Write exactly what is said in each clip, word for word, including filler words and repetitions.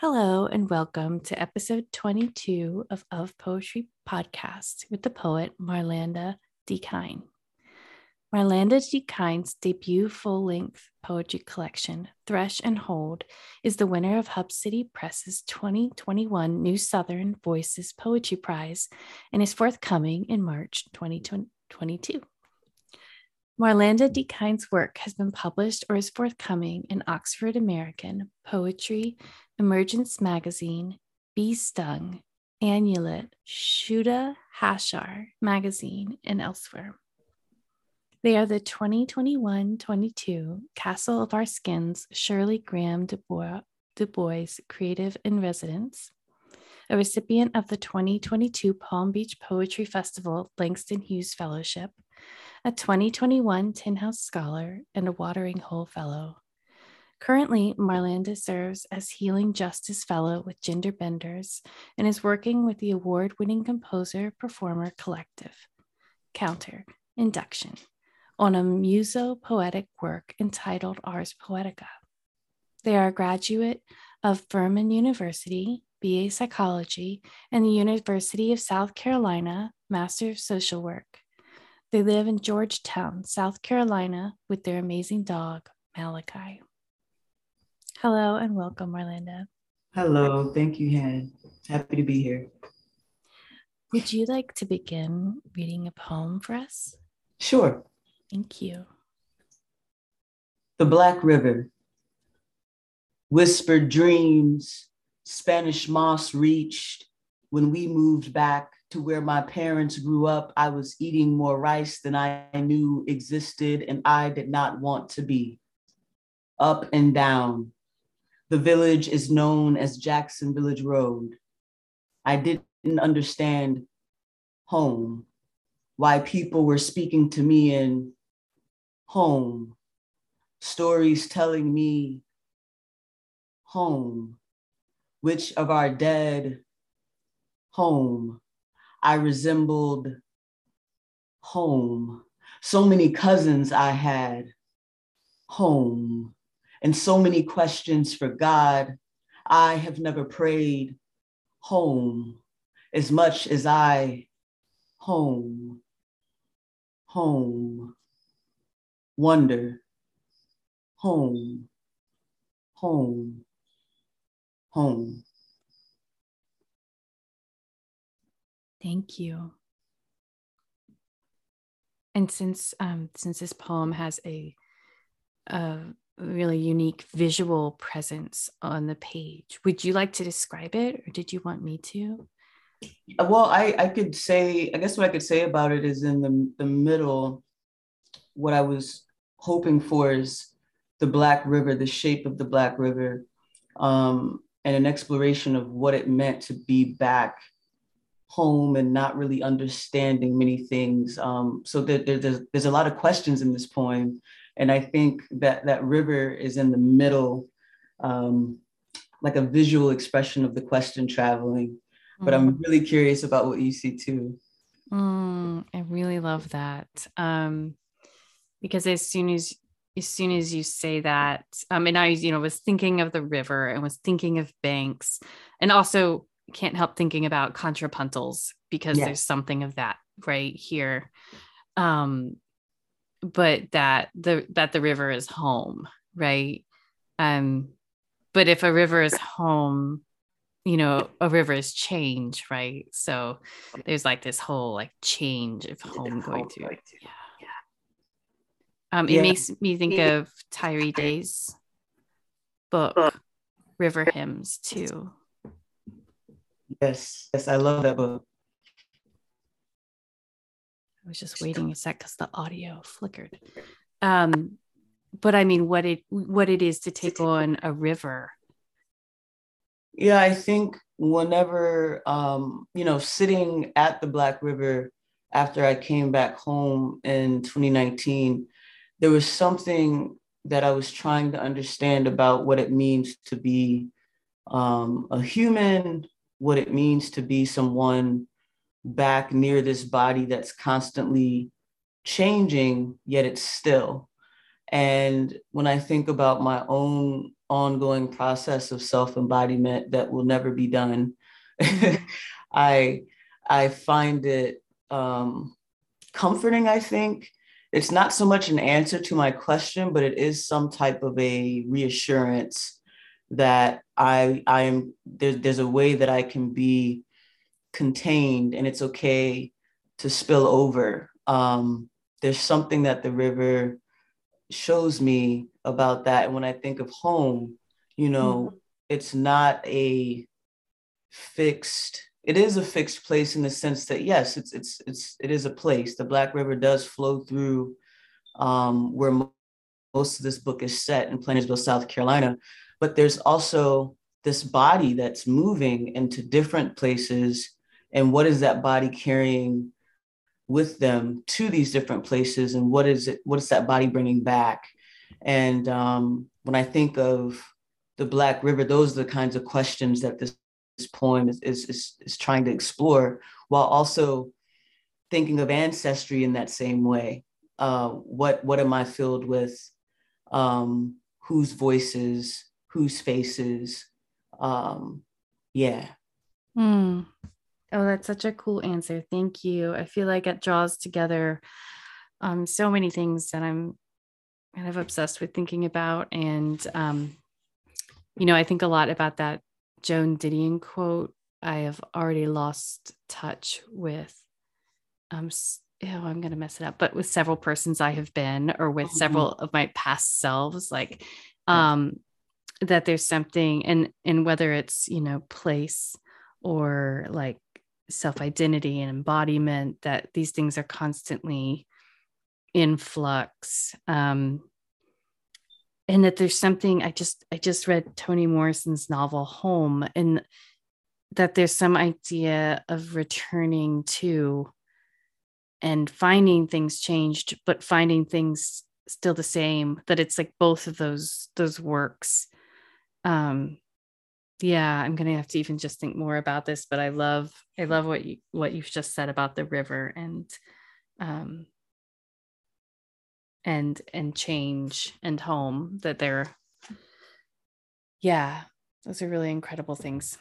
Hello and welcome to episode twenty-two of Of Poetry Podcast with the poet Marlanda DeKine. Marlanda DeKine's debut full-length poetry collection, Thresh and Hold, is the winner of Hub City Press's twenty twenty-one New Southern Voices Poetry Prize and is forthcoming in March twenty twenty-two. Marlanda DeKine's work has been published or is forthcoming in Oxford American Poetry Emergence Magazine, Bee Stung, Annulet, Shuda Hashar Magazine, and elsewhere. They are the twenty twenty-one twenty-two Castle of Our Skins Shirley Graham Du Bois, Du Bois Creative in Residence, a recipient of the twenty twenty-two Palm Beach Poetry Festival Langston Hughes Fellowship, a twenty twenty-one Tin House Scholar, and a Watering Hole Fellow. Currently, Marlanda serves as Healing Justice Fellow with Gender Benders and is working with the award-winning composer-performer collective, Counter Induction, on a muso-poetic work entitled Ars Poetica. They are a graduate of Furman University, B A Psychology, and the University of South Carolina, Master of Social Work. They live in Georgetown, South Carolina, with their amazing dog, Malachi. Hello and welcome, Marlanda. Hello, thank you, Han. Happy to be here. Would you like to begin reading a poem for us? Sure. Thank you. The Black River. Whispered dreams Spanish moss reached when we moved back to where my parents grew up. I was eating more rice than I knew existed, and I did not want to be. Up and down. The village is known as Jackson Village Road. I didn't understand home, why people were speaking to me in home, stories telling me home, which of our dead home. I resembled home. So many cousins I had, home, and so many questions for God. I have never prayed home as much as I, home, home, wonder, home, home, home. Thank you. And since um, since this poem has a, a really unique visual presence on the page, would you like to describe it, or did you want me to? Well, I, I could say, I guess what I could say about it is in the, the middle, what I was hoping for is the Black River, the shape of the Black River, um, and an exploration of what it meant to be back home and not really understanding many things. Um, so there, there, there's, there's a lot of questions in this poem. And I think that that river is in the middle, um, like a visual expression of the question traveling. Mm. But I'm really curious about what you see too. Mm, I really love that. Um, because as soon as, as soon as you say that, um, and I, you know, was thinking of the river and was thinking of banks, and also can't help thinking about contrapuntals, because yes, there's something of that right here. Um, but that the, that the river is home, right? Um, but if a river is home, you know, a river is change, right? So there's like this whole like change of home going through. Yeah. Um, it yeah. makes me think of Tyree Day's book, River Hymns, too. Yes, yes, I love that book. I was just waiting a sec because the audio flickered. Um, but I mean, what it what it is to take on a river. Yeah, I think whenever, um, you know, sitting at the Black River after I came back home in twenty nineteen, there was something that I was trying to understand about what it means to be um, a human, what it means to be someone back near this body that's constantly changing, yet it's still. And when I think about my own ongoing process of self-embodiment that will never be done. I, I find it um, comforting, I think. It's not so much an answer to my question, but it is some type of a reassurance that I, I am, there, there's a way that I can be contained and it's okay to spill over. Um, there's something that the river shows me about that. And when I think of home, you know, mm-hmm. it's not a fixed, it is a fixed place in the sense that, yes, it's, it's, it's, it is a place. The Black River does flow through um, where mo- most of this book is set in Plantersville, South Carolina, but there's also this body that's moving into different places. And what is that body carrying with them to these different places? And what is it, what is that body bringing back? And um, when I think of the Black River, those are the kinds of questions that this This poem is, is, is, is trying to explore, while also thinking of ancestry in that same way. Uh, what, what am I filled with? Um, whose voices, whose faces? Um, yeah. Mm. Oh, that's such a cool answer. Thank you. I feel like it draws together um, so many things that I'm kind of obsessed with thinking about. And, um, you know, I think a lot about that Joan Didion quote, I have already lost touch with, um, oh, I'm going to mess it up, but with several persons I have been, or with mm-hmm. several of my past selves, like, um, that there's something, and, and whether it's, you know, place or like self-identity and embodiment, that these things are constantly in flux. Um, And that there's something, I just, I just read Toni Morrison's novel Home, and that there's some idea of returning to and finding things changed, but finding things still the same, that it's like both of those, those works. Um, yeah, I'm going to have to even just think more about this, but I love, I love what you, what you've just said about the river and, um, and and change and home, that they're, yeah, those are really incredible things.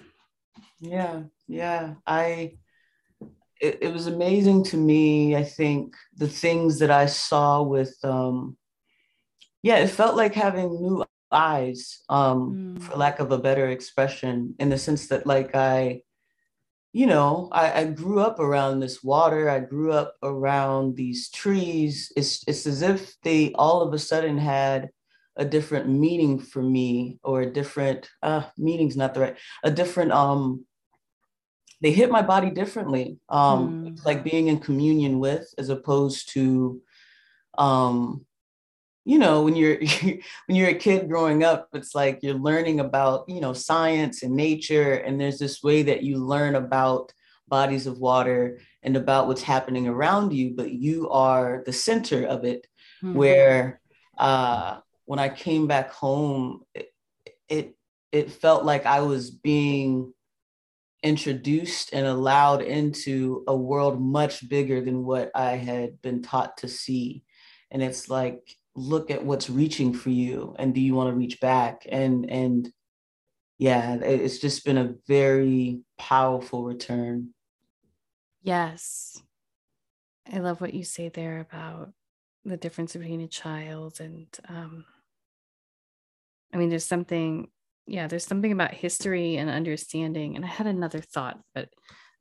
Yeah, yeah. I, it, it was amazing to me, I think, the things that I saw with, um, yeah, it felt like having new eyes, um, mm. for lack of a better expression, in the sense that, like, I, you know, I, I grew up around this water. I grew up around these trees. It's it's as if they all of a sudden had a different meaning for me, or a different uh, meaning's not the right, a different, um, they hit my body differently. Um, mm. It's like being in communion with, as opposed to, um, you know, when you're when you're a kid growing up, it's like you're learning about, you know, science and nature. And there's this way that you learn about bodies of water and about what's happening around you, but you are the center of it. Mm-hmm. Where uh, when I came back home, it, it it felt like I was being introduced and allowed into a world much bigger than what I had been taught to see. And it's like, look at what's reaching for you, and do you want to reach back? And and yeah, it's just been a very powerful return. Yes, I love what you say there about the difference between a child and um I mean, there's something, yeah, there's something about history and understanding. And I had another thought, but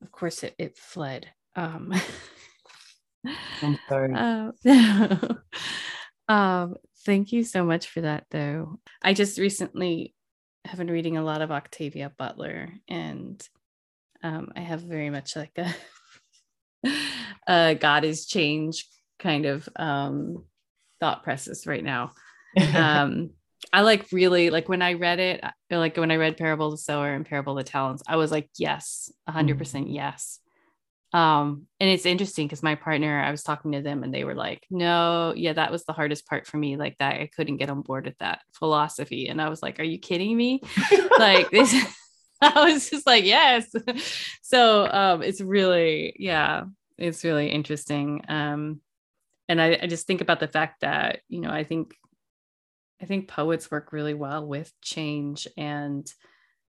of course it, it fled. um I'm sorry. uh, Um, thank you so much for that, though. I just recently have been reading a lot of Octavia Butler, and um, I have very much like a, a God is change kind of um, thought process right now. Um, I like really like when I read it, like when I read Parable of the Sower and Parable of the Talents, I was like, yes, one hundred percent yes. Um, and it's interesting because my partner, I was talking to them and they were like, no, yeah, that was the hardest part for me. Like that, I couldn't get on board with that philosophy. And I was like, are you kidding me? Like this, I was just like, yes. So, um, it's really, yeah, it's really interesting. Um, and I, I just think about the fact that, you know, I think I think poets work really well with change and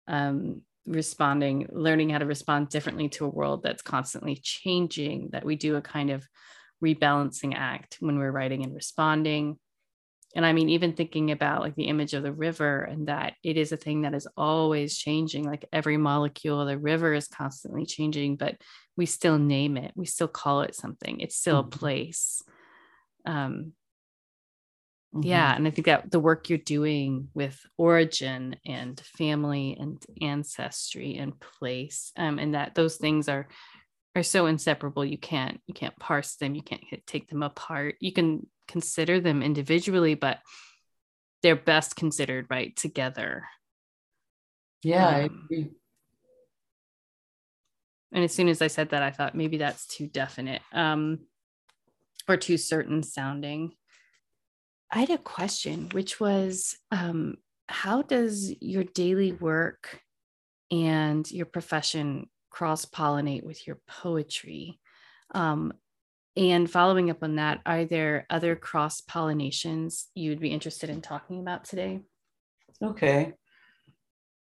um, responding, learning how to respond differently to a world that's constantly changing, that we do a kind of rebalancing act when we're writing and responding. And I mean, even thinking about like the image of the river, and that it is a thing that is always changing, like every molecule of the river is constantly changing, but we still name it. We still call it something. It's still mm-hmm. a place. Um, mm-hmm. Yeah. And I think that the work you're doing with origin and family and ancestry and place, um, and that those things are are so inseparable. You can't, you can't parse them. You can't take them apart. You can consider them individually, but they're best considered right together. Yeah, um, I agree. And as soon as I said that, I thought maybe that's too definite um, or too certain sounding. I had a question, which was, um, how does your daily work and your profession cross-pollinate with your poetry? Um, And following up on that, are there other cross-pollinations you'd be interested in talking about today? Okay.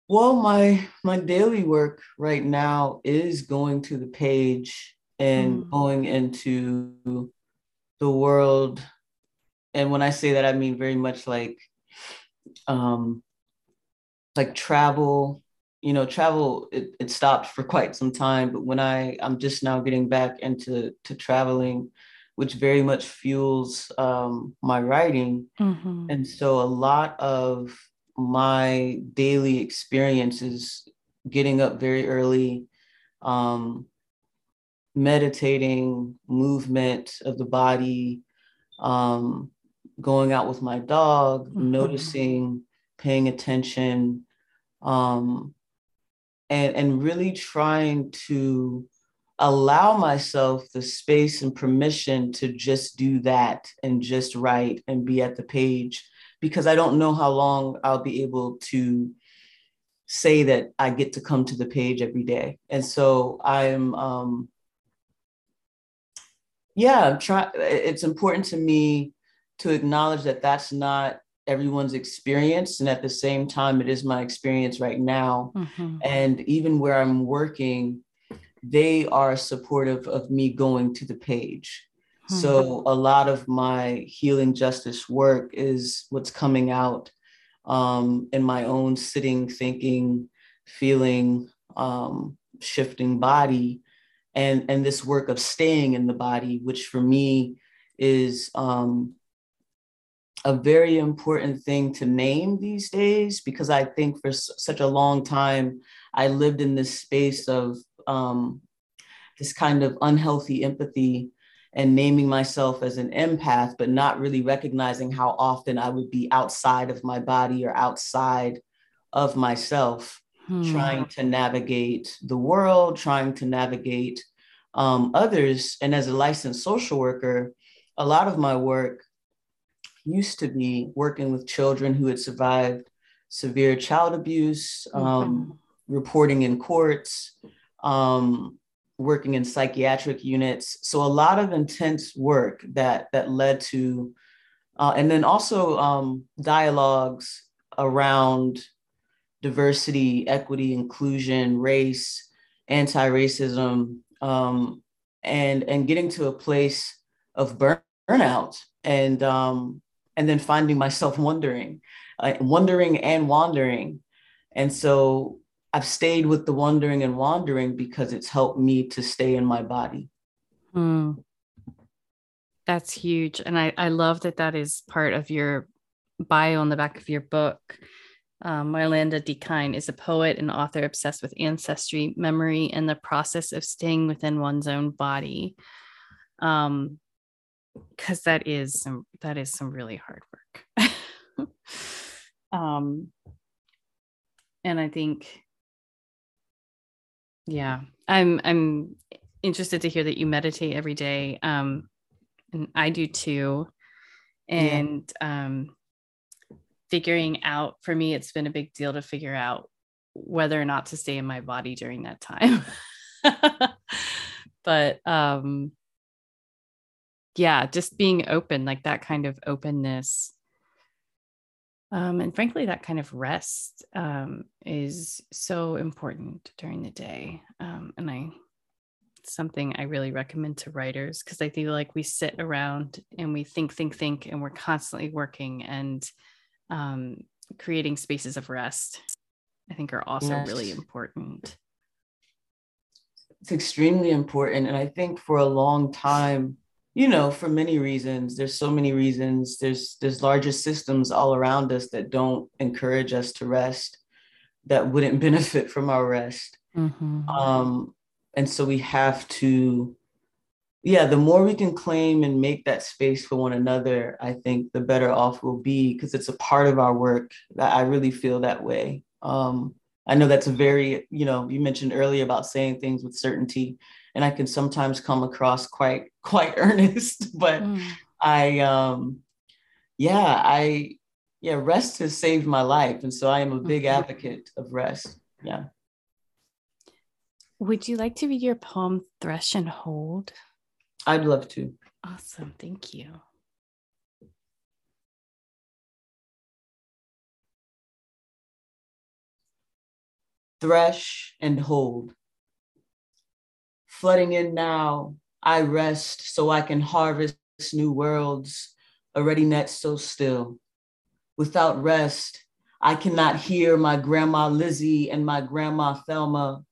Well, my my daily work right now is going to the page and mm. going into the world. And when I say that, I mean very much like, um, like travel. You know, travel, it, it stopped for quite some time, but when I, I'm just now getting back into to traveling, which very much fuels um, my writing. Mm-hmm. And so a lot of my daily experience is getting up very early, um, meditating, movement of the body, um, going out with my dog, mm-hmm. noticing, paying attention, um, And, and really trying to allow myself the space and permission to just do that and just write and be at the page, because I don't know how long I'll be able to say that I get to come to the page every day. And so I'm, um, yeah, I'm try- it's important to me to acknowledge that that's not everyone's experience. And at the same time, it is my experience right now. Mm-hmm. And even where I'm working, they are supportive of me going to the page. Mm-hmm. So a lot of my healing justice work is what's coming out um, in my own sitting, thinking, feeling, um, shifting body, and, and this work of staying in the body, which for me is, um, a very important thing to name these days, because I think for s- such a long time, I lived in this space of um, this kind of unhealthy empathy and naming myself as an empath, but not really recognizing how often I would be outside of my body or outside of myself, hmm. trying to navigate the world, trying to navigate um, others. And as a licensed social worker, a lot of my work used to be working with children who had survived severe child abuse, um, mm-hmm. reporting in courts, um, working in psychiatric units. So a lot of intense work that that led to, uh, and then also um, dialogues around diversity, equity, inclusion, race, anti-racism, um, and, and getting to a place of burnout and, um, and then finding myself wondering, uh, wondering and wandering. And so I've stayed with the wondering and wandering because it's helped me to stay in my body. Mm. That's huge. And I, I love that that is part of your bio on the back of your book. Um, Marlanda DeKine is a poet and author obsessed with ancestry, memory, and the process of staying within one's own body. Um, Because that is some that is some really hard work. um, and I think, yeah, I'm I'm interested to hear that you meditate every day. Um, and I do too. And yeah. um, figuring out, for me, it's been a big deal to figure out whether or not to stay in my body during that time. but um. Yeah, just being open, like that kind of openness Um, and frankly, that kind of rest um, is so important during the day. Um, and I, something I really recommend to writers, because I feel like we sit around and we think, think, think, and we're constantly working, and um, creating spaces of rest, I think, are also yes. really important. It's extremely important. And I think for a long time, you know, for many reasons, there's so many reasons, there's, there's larger systems all around us that don't encourage us to rest, that wouldn't benefit from our rest. Mm-hmm. Um, and so we have to, yeah, the more we can claim and make that space for one another, I think the better off we'll be, because it's a part of our work that I really feel that way. Um, I know that's a very, you know, you mentioned earlier about saying things with certainty, and I can sometimes come across quite, quite earnest, but mm. I, um, yeah, I, yeah, rest has saved my life. And so I am a big mm-hmm. advocate of rest. Yeah. Would you like to read your poem, Thresh and Hold? I'd love to. Awesome. Thank you. Thresh and hold. Flooding in now, I rest so I can harvest new worlds, already net so still. Without rest, I cannot hear my grandma Lizzie and my grandma Thelma.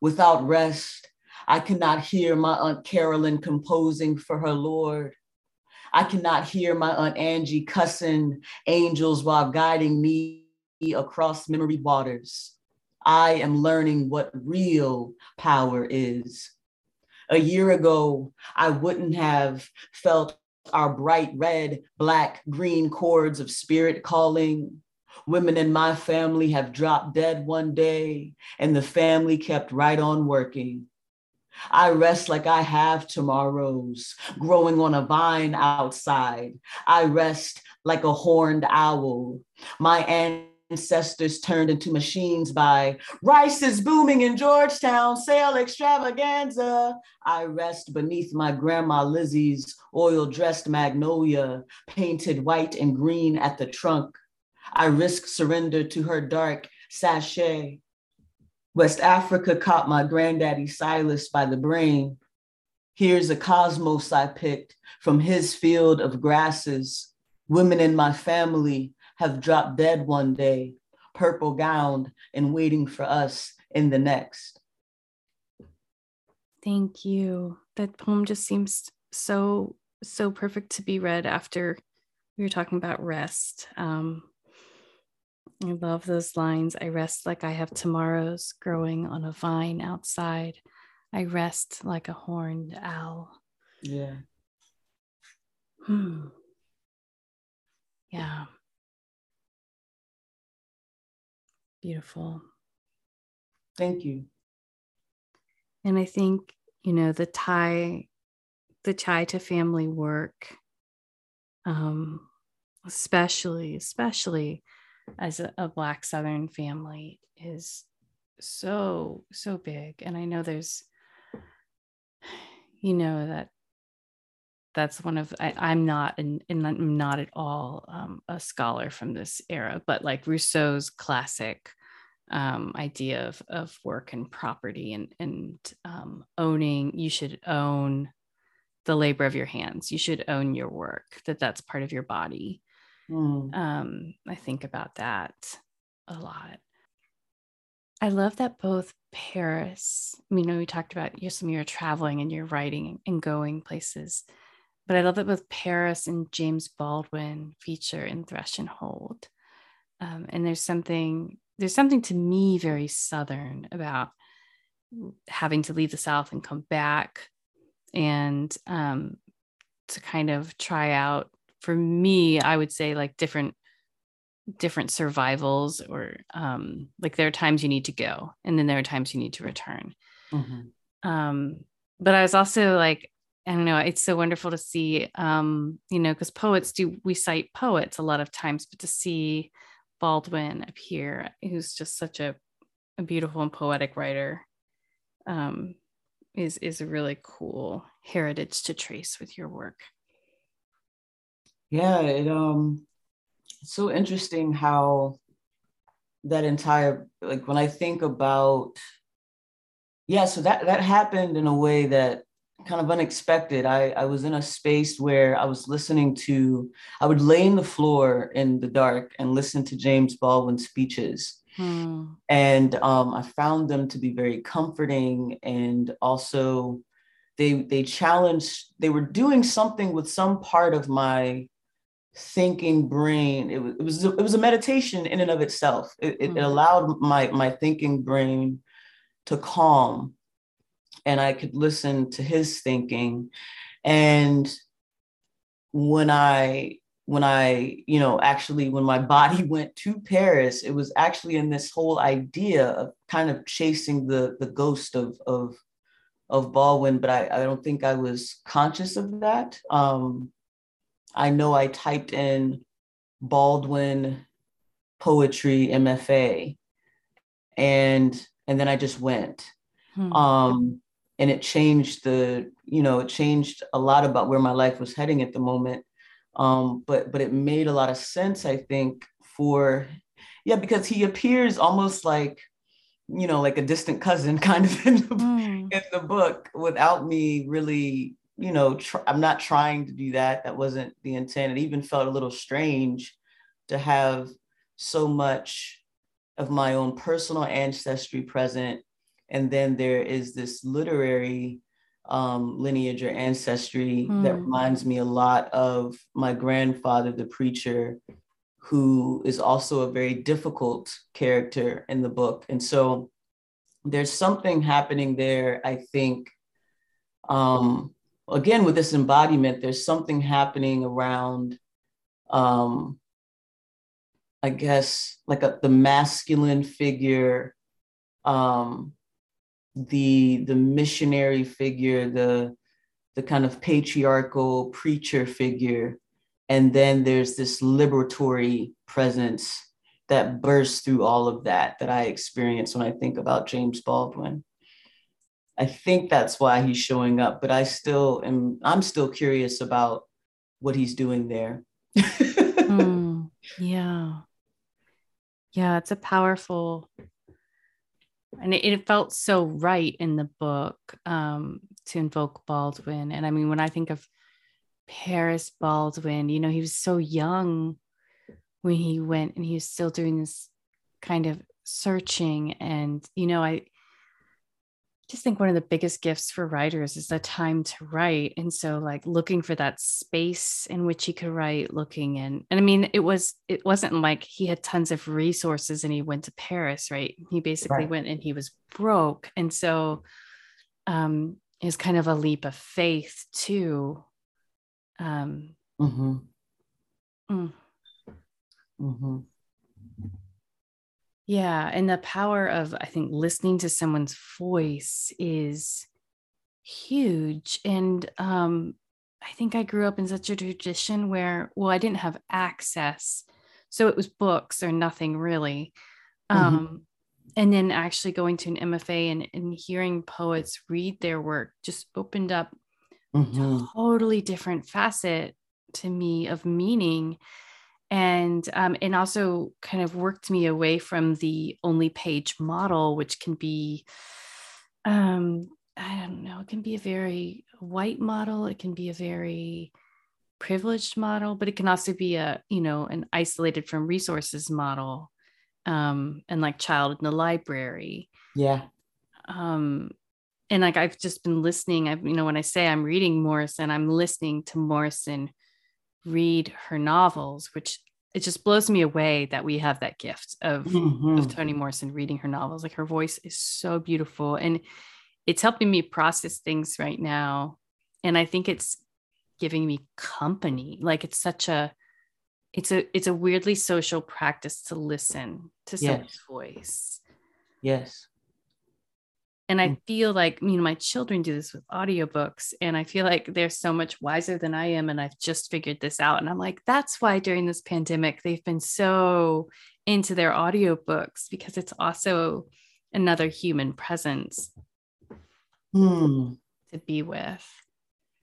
Without rest, I cannot hear my Aunt Carolyn composing for her Lord. I cannot hear my Aunt Angie cussing angels while guiding me across memory waters. I am learning what real power is. A year ago, I wouldn't have felt our bright red, black, green chords of spirit calling. Women in my family have dropped dead one day, and the family kept right on working. I rest like I have tomorrows, growing on a vine outside. I rest like a horned owl. My aunt ancestors turned into machines by rice is booming in Georgetown, sale extravaganza. I rest beneath my grandma Lizzie's oil-dressed magnolia, painted white and green at the trunk. I risk surrender to her dark sachet. West Africa caught my granddaddy Silas by the brain. Here's a cosmos I picked from his field of grasses. Women in my family have dropped dead one day, purple gowned and waiting for us in the next. Thank you. That poem just seems so, so perfect to be read after we were talking about rest. Um, I love those lines. I rest like I have tomorrows, growing on a vine outside. I rest like a horned owl. Yeah. Hmm. Yeah. Beautiful. Thank you. And I think, you know, the tie, the tie to family work, um, especially, especially as a, a Black Southern family, is so, so big. And I know there's, you know, that that's one of, I, I'm not, and I'm not at all um, a scholar from this era, but like Rousseau's classic um, idea of, of work and property and, and um, owning, you should own the labor of your hands. You should own your work, that that's part of your body. Mm. Um, I think about that a lot. I love that both Paris, you know, we talked about your, some of your traveling and your writing and going places. But I love that both Paris and James Baldwin feature in Thresh and Hold. Um, and there's something, there's something to me very Southern about having to leave the South and come back, and um, to kind of try out, for me, I would say like different, different survivals, or um, like there are times you need to go and then there are times you need to return. Mm-hmm. Um, but I was also like, I don't know, it's so wonderful to see, um, you know, because poets do, we cite poets a lot of times, but to see Baldwin appear, who's just such a, a beautiful and poetic writer, um, is, is a really cool heritage to trace with your work. Yeah, it, um, It's so interesting how that entire, like when I think about, yeah, so that, that happened in a way that kind of unexpected. I, I was in a space where I was listening to, I would lay on the floor in the dark and listen to James Baldwin speeches. Hmm. And um, I found them to be very comforting, and also they they challenged, they were doing something with some part of my thinking brain. It was it was a, it was a meditation in and of itself. It, it, hmm. it allowed my my thinking brain to calm, and I could listen to his thinking. And when I when I, you know, actually when my body went to Paris, it was actually in this whole idea of kind of chasing the the ghost of of of Baldwin, but I, I don't think I was conscious of that. Um, I know I typed in Baldwin poetry M F A, and and then I just went. Hmm. Um, and it changed the, you know, it changed a lot about where my life was heading at the moment. Um, but but it made a lot of sense, I think, for, yeah, because he appears almost like, you know, like a distant cousin kind of in the, mm. in the book without me really, you know, tr- I'm not trying to do that. That wasn't the intent. It even felt a little strange to have so much of my own personal ancestry present. And then there is this literary um, lineage or ancestry mm. that reminds me a lot of my grandfather, the preacher, who is also a very difficult character in the book. And so there's something happening there, I think. Um, again, with this embodiment, there's something happening around, um, I guess, like a, the masculine figure, um, the the missionary figure, the the kind of patriarchal preacher figure. And then there's this liberatory presence that bursts through all of that, that I experience when I think about James Baldwin. I think that's why he's showing up, but I still am, I'm still curious about what he's doing there. mm, yeah. Yeah, it's a powerful, and it, it felt so right in the book um, to invoke Baldwin. And I mean, when I think of Paris Baldwin, you know, he was so young when he went, and he was still doing this kind of searching. And, you know, I just think one of the biggest gifts for writers is the time to write. And so like looking for that space in which he could write, looking in, and I mean, it was, it wasn't like he had tons of resources and he went to Paris, right? He basically right. went and he was broke. And so um, it was kind of a leap of faith too. Um, mm-hmm. Mm. Mm-hmm. Yeah. And the power of, I think, listening to someone's voice is huge. And um, I think I grew up in such a tradition where, well, I didn't have access. So it was books or nothing really. Mm-hmm. Um, and then actually going to an M F A and, and hearing poets read their work just opened up mm-hmm. totally different facet to me of meaning, and um, and also kind of worked me away from the only page model, which can be, um, I don't know, it can be a very white model, it can be a very privileged model, but it can also be a, you know, an isolated from resources model, um, and like child in the library. Yeah. Um, And like, I've just been listening, I've, you know, when I say I'm reading Morrison, I'm listening to Morrison read her novels, which it just blows me away that we have that gift of, mm-hmm. of Toni Morrison reading her novels. Like her voice is so beautiful, and it's helping me process things right now. And I think it's giving me company. Like it's such a, it's a, it's a weirdly social practice to listen to yes. someone's voice. Yes. And I feel like, you know, my children do this with audiobooks, and I feel like they're so much wiser than I am. And I've just figured this out. And I'm like, that's why during this pandemic, they've been so into their audiobooks, because it's also another human presence hmm. to be with.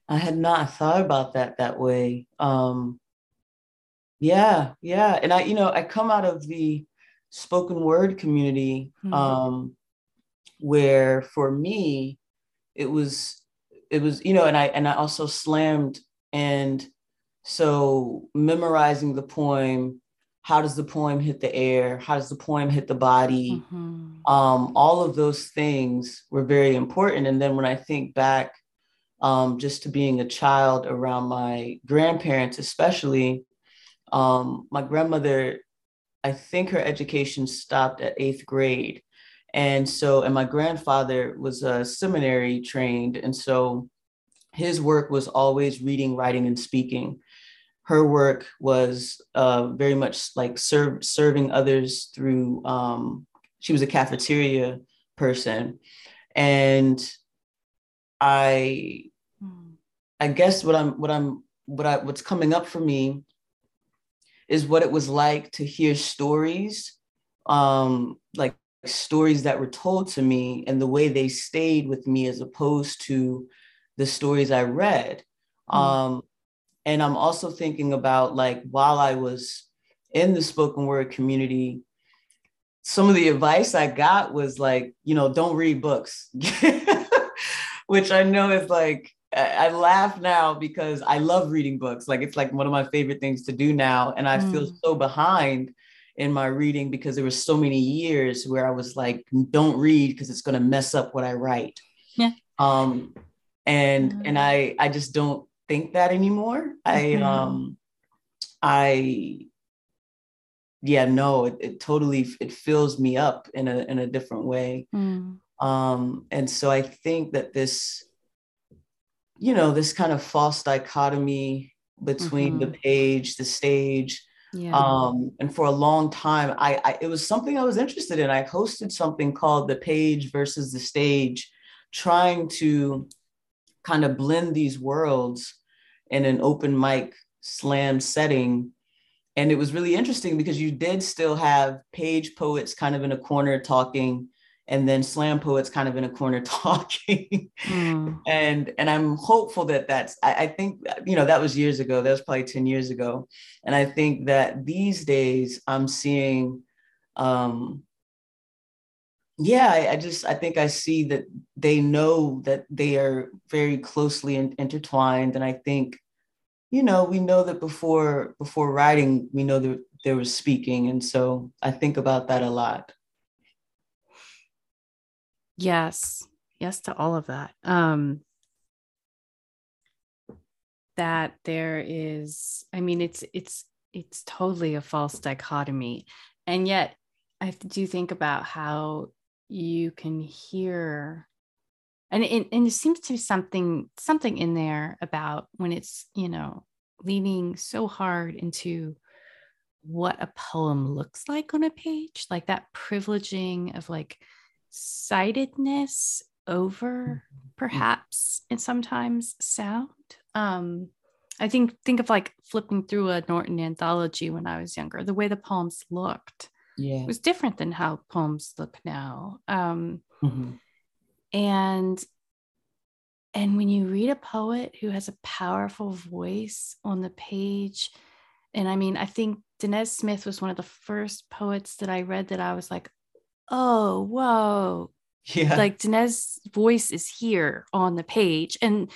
I had not thought about that that way. Um, Yeah, yeah. And I, you know, I come out of the spoken word community, mm-hmm. um, where for me, it was, it was, you know, and I, and I also slammed. And so memorizing the poem, how does the poem hit the air? How does the poem hit the body? Mm-hmm. Um, all of those things were very important. And then when I think back, um, just to being a child around my grandparents, especially, um, my grandmother, I think her education stopped at eighth grade. And so, and my grandfather was a seminary trained. And so his work was always reading, writing, and speaking. Her work was uh, very much like serve, serving others through, um, she was a cafeteria person. And I, I guess what I'm, what I'm, what I, what's coming up for me is what it was like to hear stories, um, like stories that were told to me and the way they stayed with me as opposed to the stories I read. Mm. Um, And I'm also thinking about, like, while I was in the spoken word community, some of the advice I got was like, you know, don't read books, which I know is like, I laugh now because I love reading books. Like, it's like one of my favorite things to do now. And I mm. feel so behind in my reading because there were so many years where I was like, don't read because it's going to mess up what I write. Yeah. Um, and, mm. and I, I just don't think that anymore. I, um, I, yeah, no, it, it totally, it fills me up in a, in a different way. Mm. Um, and so I think that this, you know, this kind of false dichotomy between mm-hmm. the page, the stage, yeah. um, and for a long time, I, I, it was something I was interested in. I hosted something called The Page Versus the Stage, trying to kind of blend these worlds in an open mic slam setting. And it was really interesting because you did still have page poets kind of in a corner talking and then slam poets kind of in a corner talking. Mm. and and I'm hopeful that that's, I, I think, you know, that was years ago. That was probably ten years ago. And I think that these days I'm seeing, um, yeah, I, I just, I think I see that they know that they are very closely in, intertwined. And I think, you know, we know that before, before writing, we know that there was speaking. And so I think about that a lot. Yes. Yes to all of that. Um, that there is, I mean, it's, it's, it's totally a false dichotomy. And yet I do think about how you can hear, and it, and it seems to be something, something in there about when it's, you know, leaning so hard into what a poem looks like on a page, like that privileging of like sightedness over perhaps, and sometimes sound. Um, I think, think of like flipping through a Norton anthology when I was younger, the way the poems looked. Yeah. It was different than how poems look now. Um, mm-hmm. And and when you read a poet who has a powerful voice on the page, and I mean, I think Dinesh Smith was one of the first poets that I read that I was like, oh, whoa. Yeah. Like Dinesh's voice is here on the page. And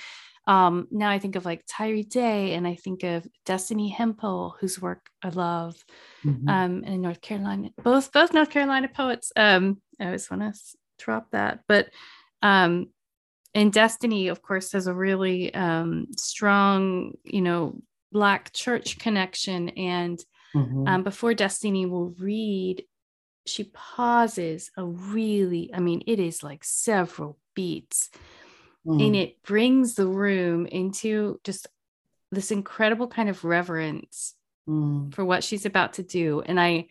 um, now I think of like Tyree Day, and I think of Destiny Hempel, whose work I love, mm-hmm. um, and North Carolina, both, both North Carolina poets. Um, I always want to drop that, but, um, and Destiny, of course, has a really, um, strong, you know, Black church connection. And, mm-hmm. um, before Destiny will read, she pauses a really, I mean, it is like several beats. And it brings the room into just this incredible kind of reverence mm. for what she's about to do. And I,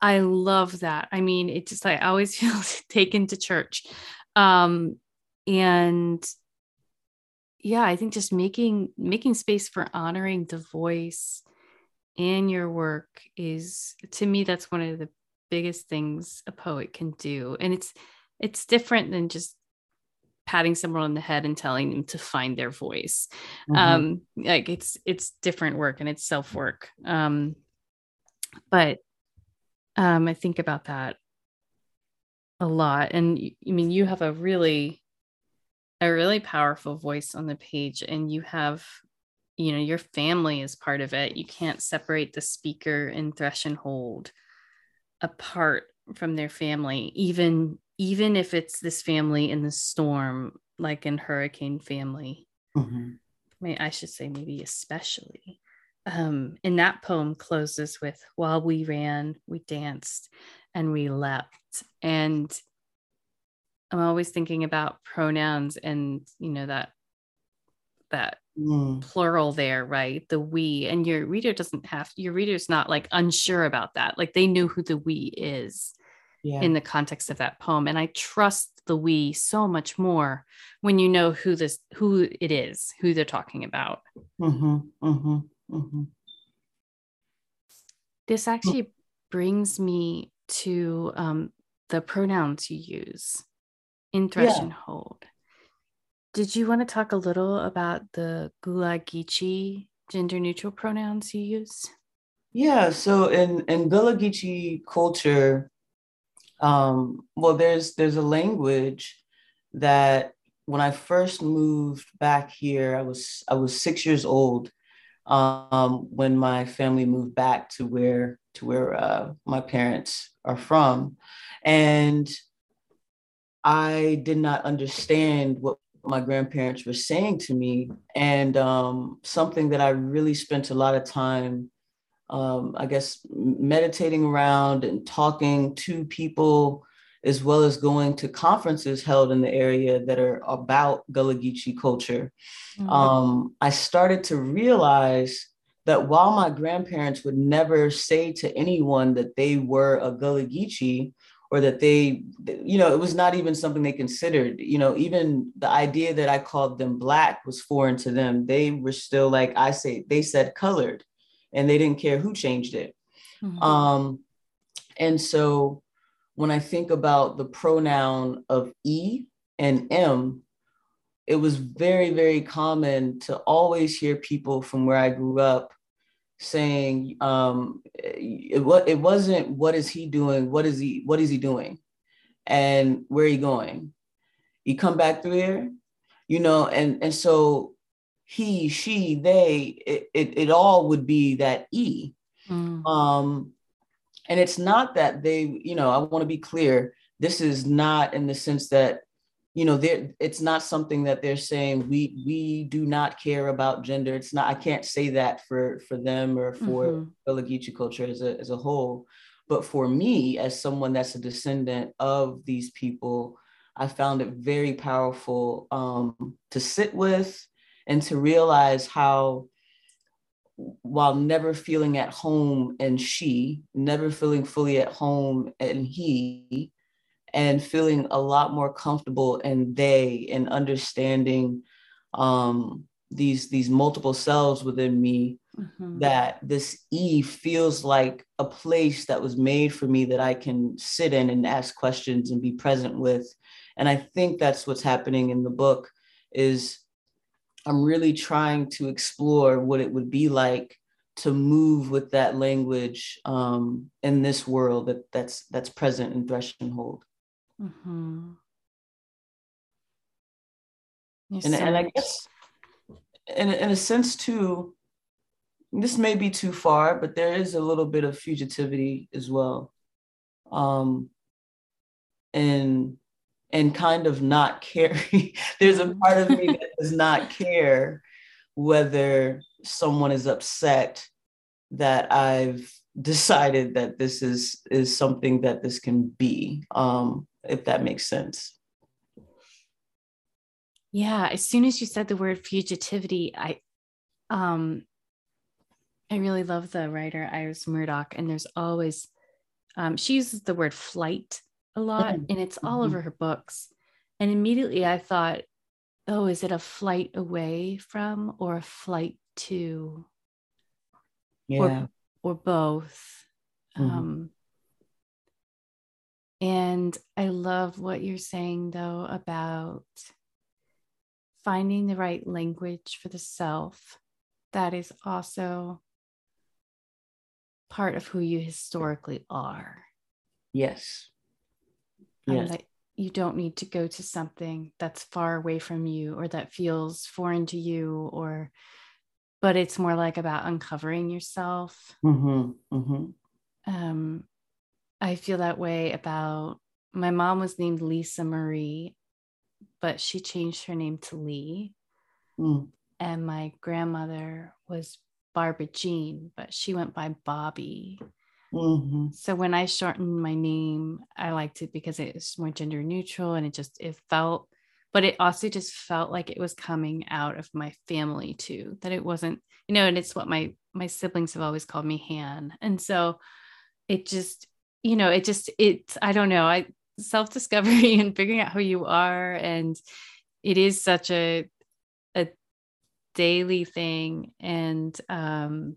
I love that. I mean, it just, I always feel taken to church. Um, and yeah, I think just making, making space for honoring the voice in your work is, to me, that's one of the biggest things a poet can do. And it's, it's different than just patting someone on the head and telling them to find their voice. Mm-hmm. Um, like it's, it's different work and it's self work. Um, but um, I think about that a lot. And I mean, you have a really, a really powerful voice on the page, and you have, you know, your family is part of it. You can't separate the speaker in Thresh and Hold apart from their family, even, even if it's this family in the storm, like in Hurricane Family. Mm-hmm. I mean, I should say maybe especially. Um, and that poem closes with, while we ran, we danced and we leapt. And I'm always thinking about pronouns and, you know, that, that mm. plural there, right? The we. And your reader doesn't have, your reader's not like unsure about that. Like they knew who the we is. Yeah. In the context of that poem. And I trust the we so much more when you know who this, who it is, who they're talking about. Mm-hmm, mm-hmm, mm-hmm. This actually brings me to um, the pronouns you use in Thresh yeah. and Hold. Did you want to talk a little about the Gullah Geechee gender neutral pronouns you use? Yeah, so in, in Gullah Geechee culture, Um, well, there's there's a language that when I first moved back here, I was I was six years old um, when my family moved back to where to where uh, my parents are from, and I did not understand what my grandparents were saying to me, and um, something that I really spent a lot of time Um, I guess meditating around and talking to people, as well as going to conferences held in the area that are about Gullah Geechee culture. Mm-hmm. Um, I started to realize that while my grandparents would never say to anyone that they were a Gullah Geechee, or that they, you know, it was not even something they considered, you know, even the idea that I called them Black was foreign to them. They were still like, I say, they said colored. And they didn't care who changed it. Mm-hmm. Um, and so when I think about the pronoun of E and M, it was very, very common to always hear people from where I grew up saying, um, it, it wasn't, what is he doing? What is he, what is he doing? And where are you going? You come back through here, you know, and, and so he, she, they, it, it, it all would be that E. Mm. Um, and it's not that they, you know, I want to be clear. This is not in the sense that, you know, it's not something that they're saying, we, we do not care about gender. It's not, I can't say that for, for them or for mm-hmm. Gullah Geechee culture as a, as a whole. But for me, as someone that's a descendant of these people, I found it very powerful um, to sit with, and to realize how, while never feeling at home in she, never feeling fully at home in he, and feeling a lot more comfortable in they, and understanding um, these, these multiple selves within me, mm-hmm. that this E feels like a place that was made for me that I can sit in and ask questions and be present with. And I think that's what's happening in the book is, I'm really trying to explore what it would be like to move with that language um, in this world that that's that's present in Thresh and Hold. Mm-hmm. And, so and I guess, in, in a sense too, this may be too far, but there is a little bit of fugitivity as well. Um, and and kind of not caring. There's a part of me that does not care whether someone is upset that I've decided that this is, is something that this can be, um, if that makes sense. Yeah, as soon as you said the word fugitivity, I, um, I really love the writer Iris Murdoch, and there's always, um, she uses the word flight a lot, mm-hmm. and it's all mm-hmm. over her books. And immediately I thought, oh, is it a flight away from or a flight to? Yeah. Or, or both. Mm-hmm. Um, and I love what you're saying, though, about finding the right language for the self that is also part of who you historically are. Yes. Yes. Like, you don't need to go to something that's far away from you or that feels foreign to you, or, but it's more like about uncovering yourself. Mm-hmm. Mm-hmm. Um, I feel that way about, my mom was named Lisa Marie, but she changed her name to Lee. Mm. And my grandmother was Barbara Jean, but she went by Bobby. Mm-hmm. So when I shortened my name, I liked it because it was more gender neutral, and it just, it felt, but it also just felt like it was coming out of my family too, that it wasn't, you know, and it's what my, my siblings have always called me, Han. And so it just, you know, it just, it's, I don't know, I self-discovery and figuring out who you are. And it is such a, a daily thing. And, um,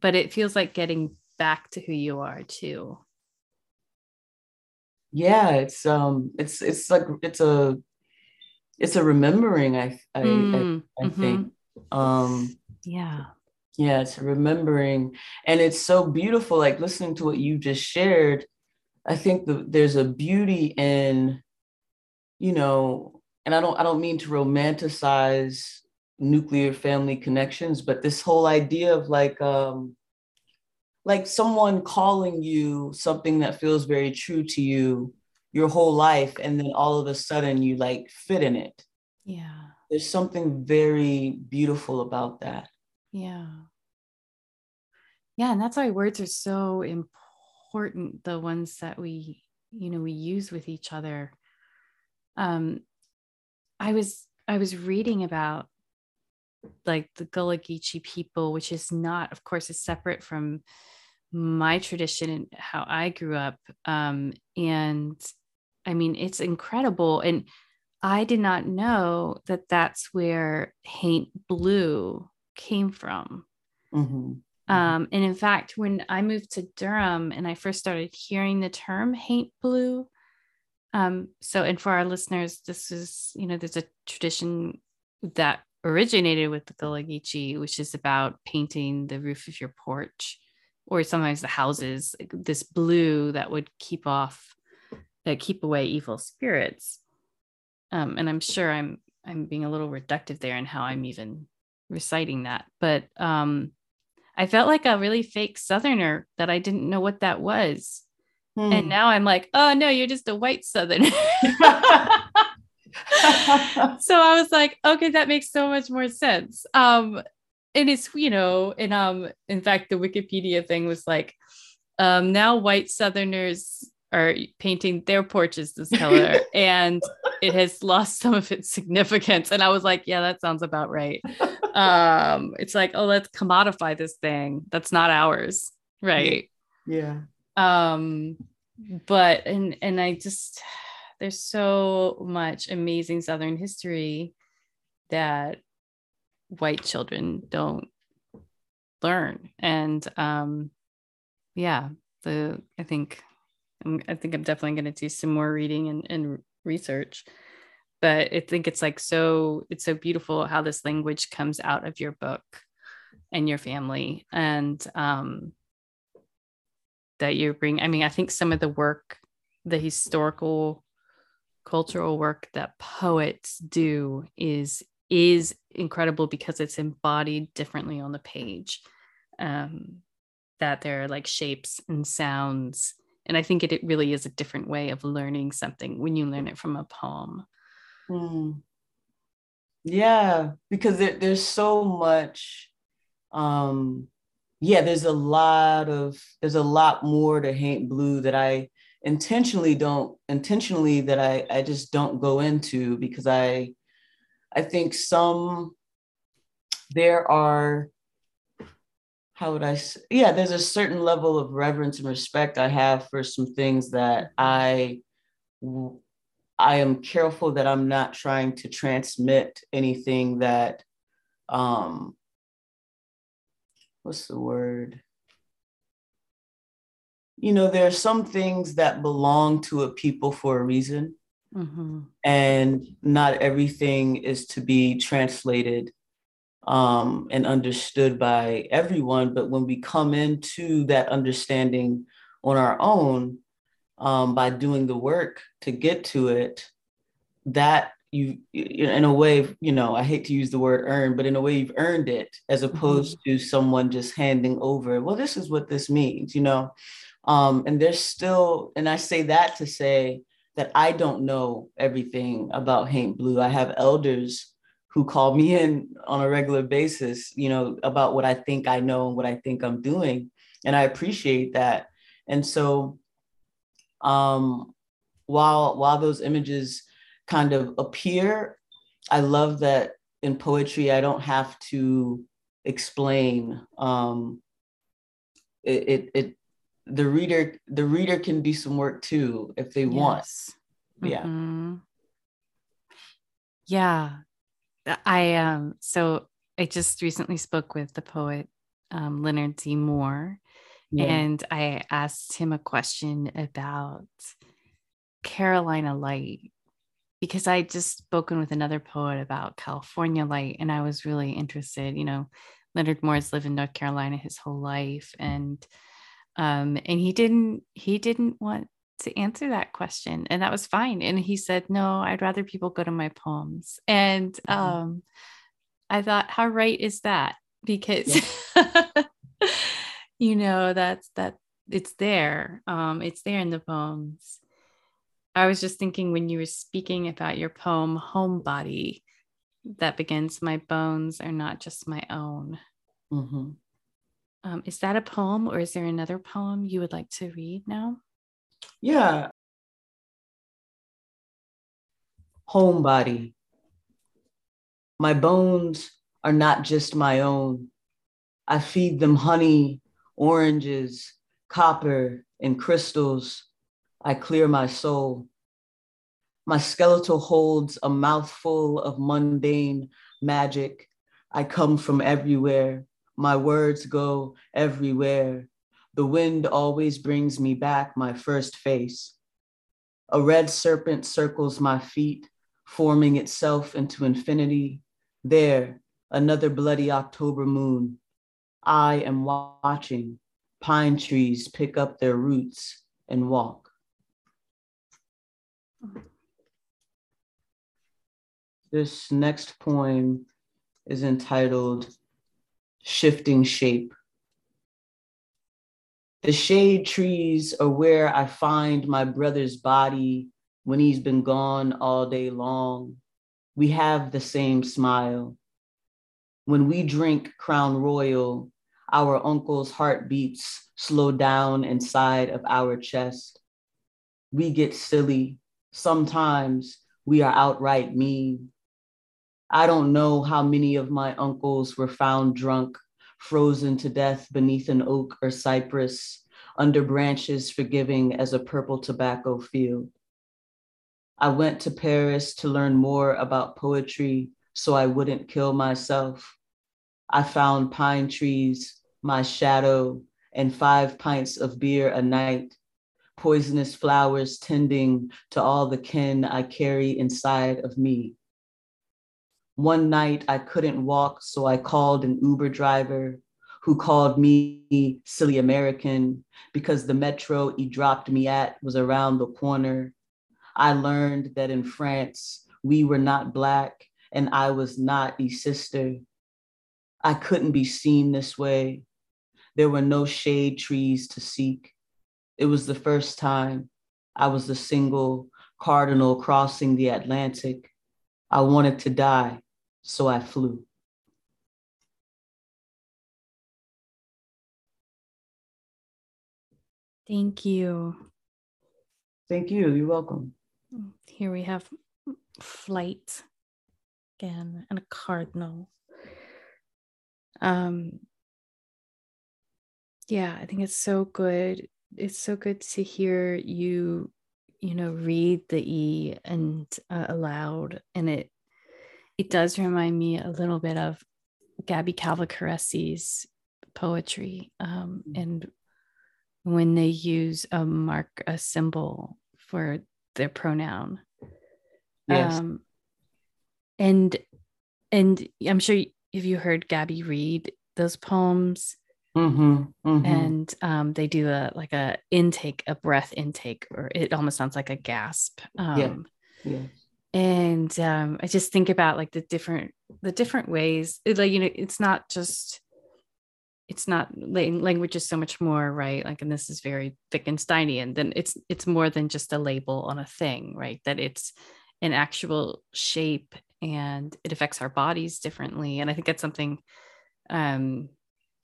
but it feels like getting back to who you are too. Yeah, it's um it's it's like it's a it's a remembering, I I, mm, I, I mm-hmm. think. Um yeah. Yeah, it's a remembering. And it's so beautiful, like listening to what you just shared. I think the, there's a beauty in, you know, and I don't I don't mean to romanticize nuclear family connections, but this whole idea of like um like someone calling you something that feels very true to you your whole life, and then all of a sudden you like fit in it. Yeah. There's something very beautiful about that. Yeah. Yeah. And that's why words are so important. The ones that we, you know, we use with each other. Um, I was, I was reading about like the Gullah Geechee people, which is not, of course, is separate from my tradition and how I grew up. Um, and I mean, it's incredible. And I did not know that that's where haint blue came from. Mm-hmm. Um, and in fact, when I moved to Durham and I first started hearing the term haint blue, um, so, and for our listeners, this is, you know, there's a tradition that originated with the Gullah Geechee, which is about painting the roof of your porch, or sometimes the houses, this blue that would keep off, that keep away evil spirits. Um, and I'm sure I'm I'm being a little reductive there in how I'm even reciting that, but um, I felt like a really fake Southerner that I didn't know what that was, hmm. and now I'm like, oh no, you're just a white Southerner. So I was like, okay, that makes so much more sense. Um, and it's, you know, and um, in fact, the Wikipedia thing was like, um, now white Southerners are painting their porches this color, and it has lost some of its significance. And I was like, yeah, that sounds about right. Um, it's like, oh, let's commodify this thing that's not ours, right? Yeah. Um, but and and I just. There's so much amazing Southern history that white children don't learn. And um, yeah, the I think I'm, I think I'm definitely going to do some more reading and, and research. But I think it's like so it's so beautiful how this language comes out of your book and your family, and um, that you bring. I mean, I think some of the work, the historical cultural work that poets do is is incredible because it's embodied differently on the page, um, that there are like shapes and sounds. And I think it, it really is a different way of learning something when you learn it from a poem. Mm. Yeah, because there, there's so much, um, yeah, there's a lot of, there's a lot more to haint blue that I intentionally don't intentionally that I, I just don't go into, because I I think some there are how would I say yeah there's a certain level of reverence and respect I have for some things that I I am careful that I'm not trying to transmit anything that um what's the word you know, there are some things that belong to a people for a reason. Mm-hmm. And not everything is to be translated um, and understood by everyone. But when we come into that understanding on our own, um, by doing the work to get to it, that you, in a way, you know, I hate to use the word earn, but in a way you've earned it, as opposed mm-hmm. to someone just handing over, well, this is what this means, you know? Um, and there's still, and I say that to say that I don't know everything about Haint Blue. I have elders who call me in on a regular basis, you know, about what I think I know and what I think I'm doing. And I appreciate that. And so um, while, while those images kind of appear, I love that in poetry, I don't have to explain. Um, it, it, it the reader, the reader can do some work too, if they yes. want. Yeah. Mm-hmm. Yeah. I, um, so I just recently spoke with the poet, um, Leonard D Moore, yeah. and I asked him a question about Carolina light, because I had just spoken with another poet about California light, and I was really interested. You know, Leonard Moore's lived in North Carolina his whole life, and um, and he didn't he didn't want to answer that question, and that was fine. And he said, "No, I'd rather people go to my poems." And mm-hmm. um, I thought, how right is that? Because yeah. you know, that's that it's there, um, it's there in the poems. I was just thinking when you were speaking about your poem, Home Body, that begins, "My bones are not just my own." Mm-hmm. Um, is that a poem, or is there another poem you would like to read now? Yeah. Home Body. My bones are not just my own. I feed them honey, oranges, copper, and crystals. I clear my soul. My skeletal holds a mouthful of mundane magic. I come from everywhere. My words go everywhere. The wind always brings me back my first face. A red serpent circles my feet, forming itself into infinity. There, another bloody October moon. I am watching. Pine trees pick up their roots and walk. This next poem is entitled Shifting Shape. The shade trees are where I find my brother's body when he's been gone all day long. We have the same smile. When we drink Crown Royal, our uncle's heartbeats slow down inside of our chest. We get silly. Sometimes we are outright mean. I don't know how many of my uncles were found drunk, frozen to death beneath an oak or cypress, under branches forgiving as a purple tobacco field. I went to Paris to learn more about poetry so I wouldn't kill myself. I found pine trees, my shadow, and five pints of beer a night. Poisonous flowers tending to all the kin I carry inside of me. One night I couldn't walk, so I called an Uber driver who called me silly American because the metro he dropped me at was around the corner. I learned that in France, we were not Black and I was not a sister. I couldn't be seen this way. There were no shade trees to seek. It was the first time I was the single cardinal crossing the Atlantic. I wanted to die, so I flew. Thank you. Thank you. You're welcome. Here we have flight again and a cardinal. Um, yeah, I think it's so good. It's so good to hear you, you know, read the E and uh, aloud. And it, it does remind me a little bit of Gabi Cavalcaresi's poetry. Um, and when they use a mark, a symbol for their pronoun, Yes. Um, and and I'm sure if you heard Gabby read those poems, mm-hmm, mm-hmm. and um, they do a like a intake, a breath intake, or it almost sounds like a gasp. Um, yeah. yeah. And um, I just think about like the different the different ways. It, like you know, it's not just. It's not language is so much more, right? Like, and this is very Wittgensteinian. Then it's it's more than just a label on a thing, right? That it's an actual shape, and it affects our bodies differently. And I think that's something, um,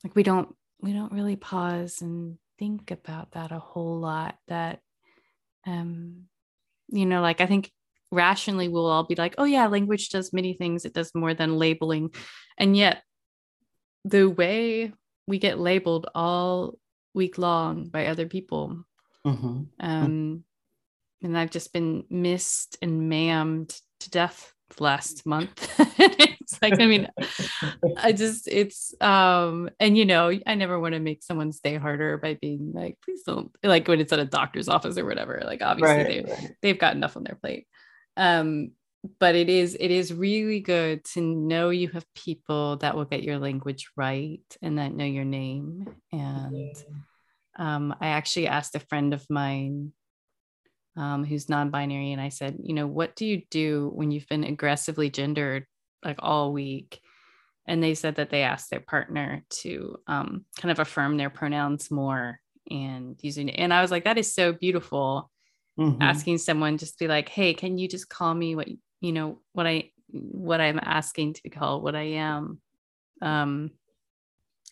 like we don't we don't really pause and think about that a whole lot. That, um, you know, like I think rationally we'll all be like, oh yeah, language does many things. It does more than labeling, and yet the way we get labeled all week long by other people. Mm-hmm. Um, and I've just been missed and mammed to death last month. It's like, I mean, I just, it's, um, and you know, I never want to make someone's day harder by being like, please don't, like when it's at a doctor's office or whatever, like obviously right, they've, right. they've got enough on their plate. Um, but it is it is really good to know you have people that will get your language right and that know your name. And um, I actually asked a friend of mine um, who's non-binary, and I said, you know, what do you do when you've been aggressively gendered like all week? And they said that they asked their partner to um, kind of affirm their pronouns more and using it. And I was like, that is so beautiful. Mm-hmm. Asking someone just be like, hey, can you just call me what you know what I what I'm asking to be called, what I am, um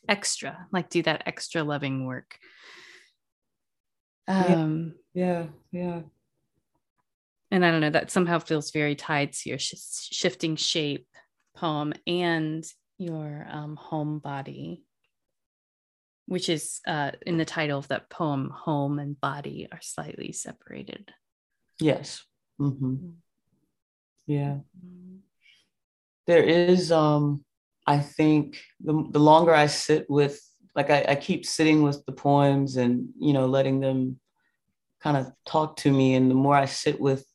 extra, like do that extra loving work. Um yeah yeah, yeah. And I don't know, that somehow feels very tied to your sh- shifting shape poem and your um home body, which is uh in the title of that poem, home and body are slightly separated. Yes. Mm-hmm. Yeah. There is, um, I think the, the longer I sit with, like I, I keep sitting with the poems and, you know, letting them kind of talk to me. And the more I sit with,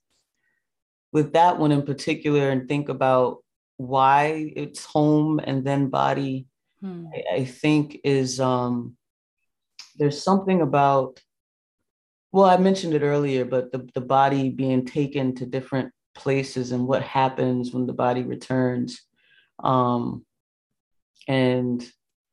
with that one in particular and think about why it's home and then body, hmm. I, I think is, um, there's something about, well, I mentioned it earlier, but the, the body being taken to different places and what happens when the body returns. Um, and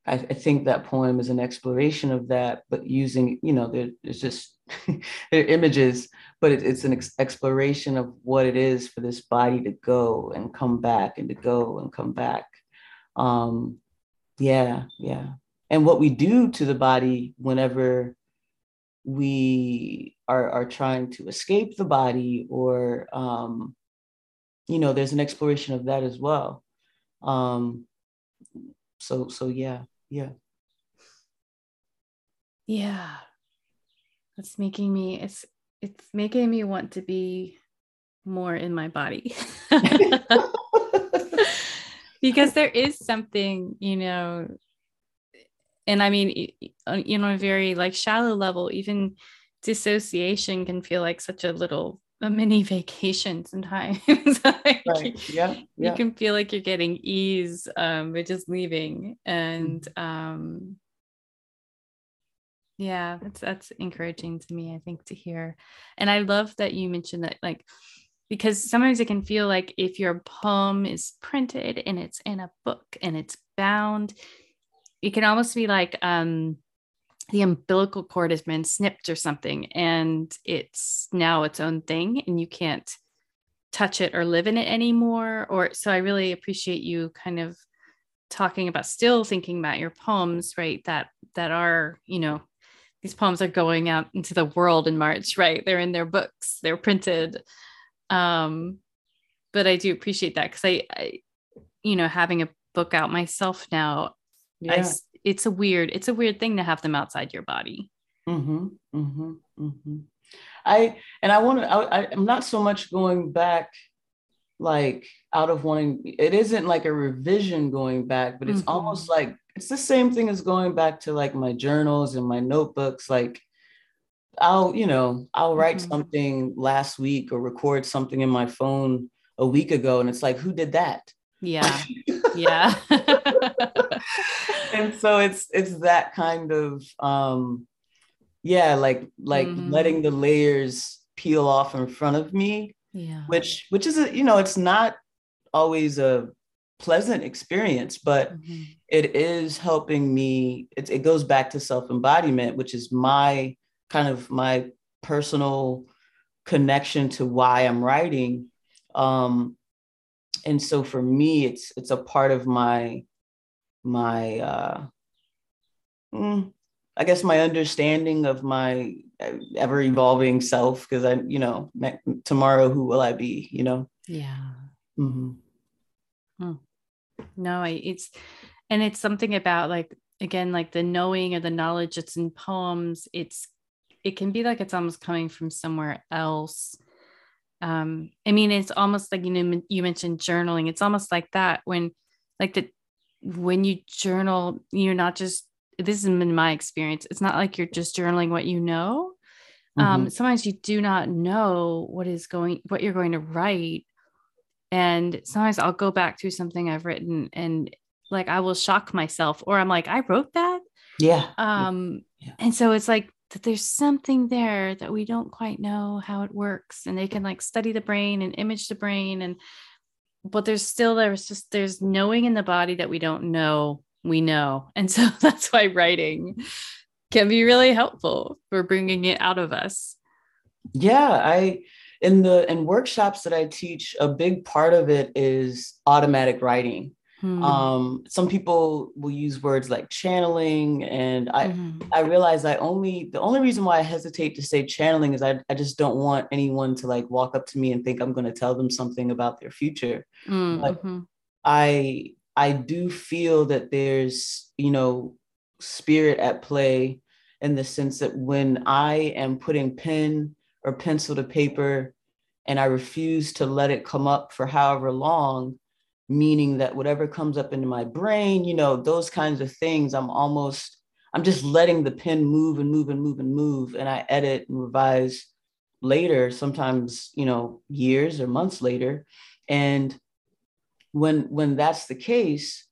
I, I think that poem is an exploration of that, but using, you know, there, there's just there are images, but it, it's an ex- exploration of what it is for this body to go and come back and to go and come back. Um, yeah, yeah. And what we do to the body whenever we are, are trying to escape the body or, um, you know, there's an exploration of that as well. Um, so, so yeah, yeah. Yeah. That's making me, it's, it's making me want to be more in my body. Because there is something, you know, and I mean, you know, a very like shallow level, even dissociation can feel like such a little, a mini vacation sometimes. Like, right. Yeah. Yeah. You can feel like you're getting ease um, by just leaving. And um, yeah, that's, that's encouraging to me, I think, to hear. And I love that you mentioned that, like, because sometimes it can feel like if your poem is printed and it's in a book and it's bound, it can almost be like um, the umbilical cord has been snipped or something, and it's now its own thing and you can't touch it or live in it anymore. Or so I really appreciate you kind of talking about still thinking about your poems, right? That, that are, you know, these poems are going out into the world in March, right? They're in their books, they're printed. Um, but I do appreciate that, because I, I, you know, having a book out myself now, yeah. I, it's a weird, it's a weird thing to have them outside your body. Mm-hmm, mm-hmm, mm-hmm. I, and I want to, I, I'm not so much going back, like out of wanting, it isn't like a revision going back, but it's mm-hmm. almost like, it's the same thing as going back to like my journals and my notebooks. Like I'll, you know, I'll write mm-hmm. something last week or record something in my phone a week ago. And it's like, who did that? Yeah. Yeah. And so it's, it's that kind of, um, yeah, like, like mm-hmm. letting the layers peel off in front of me, yeah. which, which is, a, you know, it's not always a pleasant experience, but mm-hmm. it is helping me. It, it goes back to self-embodiment, which is my kind of my personal connection to why I'm writing. Um, and so for me, it's, it's a part of my, my, uh, mm, I guess my understanding of my ever evolving self, because I, you know, tomorrow, who will I be, you know? Yeah. Mm-hmm. Hmm. No, I, it's, and it's something about like, again, like the knowing or the knowledge that's in poems, it's, it can be like, it's almost coming from somewhere else. Um, I mean, it's almost like, you know, you mentioned journaling. It's almost like that when, like the, when you journal, you're not just, this has been my experience. It's not like you're just journaling what you know. Mm-hmm. Um, sometimes you do not know what is going, what you're going to write. And sometimes I'll go back through something I've written and like, I will shock myself, or I'm like, I wrote that. Yeah. Um, yeah. And so it's like, that there's something there that we don't quite know how it works, and they can like study the brain and image the brain. And, but there's still, there's just, there's knowing in the body that we don't know, we know. And so that's why writing can be really helpful for bringing it out of us. Yeah. I, in the, in workshops that I teach, a big part of it is automatic writing. Mm-hmm. Um, some people will use words like channeling. And I, mm-hmm. I realize I only, the only reason why I hesitate to say channeling is I, I just don't want anyone to like walk up to me and think I'm going to tell them something about their future. Mm-hmm. Like, I, I do feel that there's, you know, spirit at play in the sense that when I am putting pen or pencil to paper and I refuse to let it come up for however long, meaning that whatever comes up into my brain, you know, those kinds of things, I'm almost, I'm just letting the pen move and move and move and move. And I edit and revise later, sometimes, you know, years or months later. And when, when that's the case,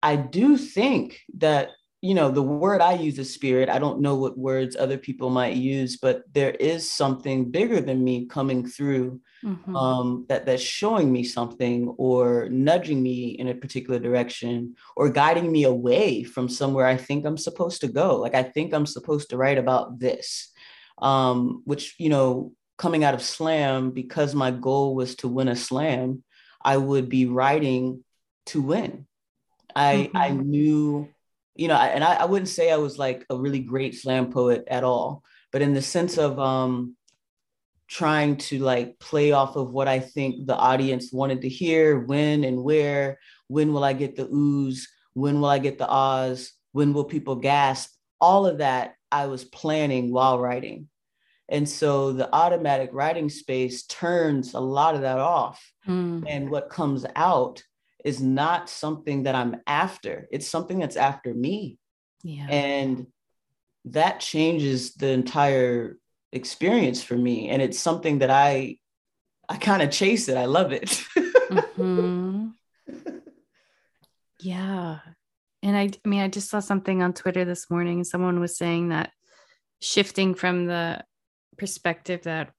I do think that, you know, the word I use is spirit. I don't know what words other people might use, but there is something bigger than me coming through, mm-hmm. um, that that's showing me something or nudging me in a particular direction or guiding me away from somewhere I think I'm supposed to go. Like, I think I'm supposed to write about this, um, which, you know, coming out of slam, because my goal was to win a slam, I would be writing to win. I, mm-hmm. I knew... You know, and I, I wouldn't say I was like a really great slam poet at all, but in the sense of um, trying to like play off of what I think the audience wanted to hear, when and where, when will I get the oohs, when will I get the ahs, when will people gasp, all of that I was planning while writing. And so the automatic writing space turns a lot of that off. Mm. And what comes out is not something that I'm after. It's something that's after me. Yeah. And that changes the entire experience for me. And it's something that I, I kind of chase it. I love it. Mm-hmm. Yeah. And I, I mean, I just saw something on Twitter this morning and someone was saying that shifting from the perspective that,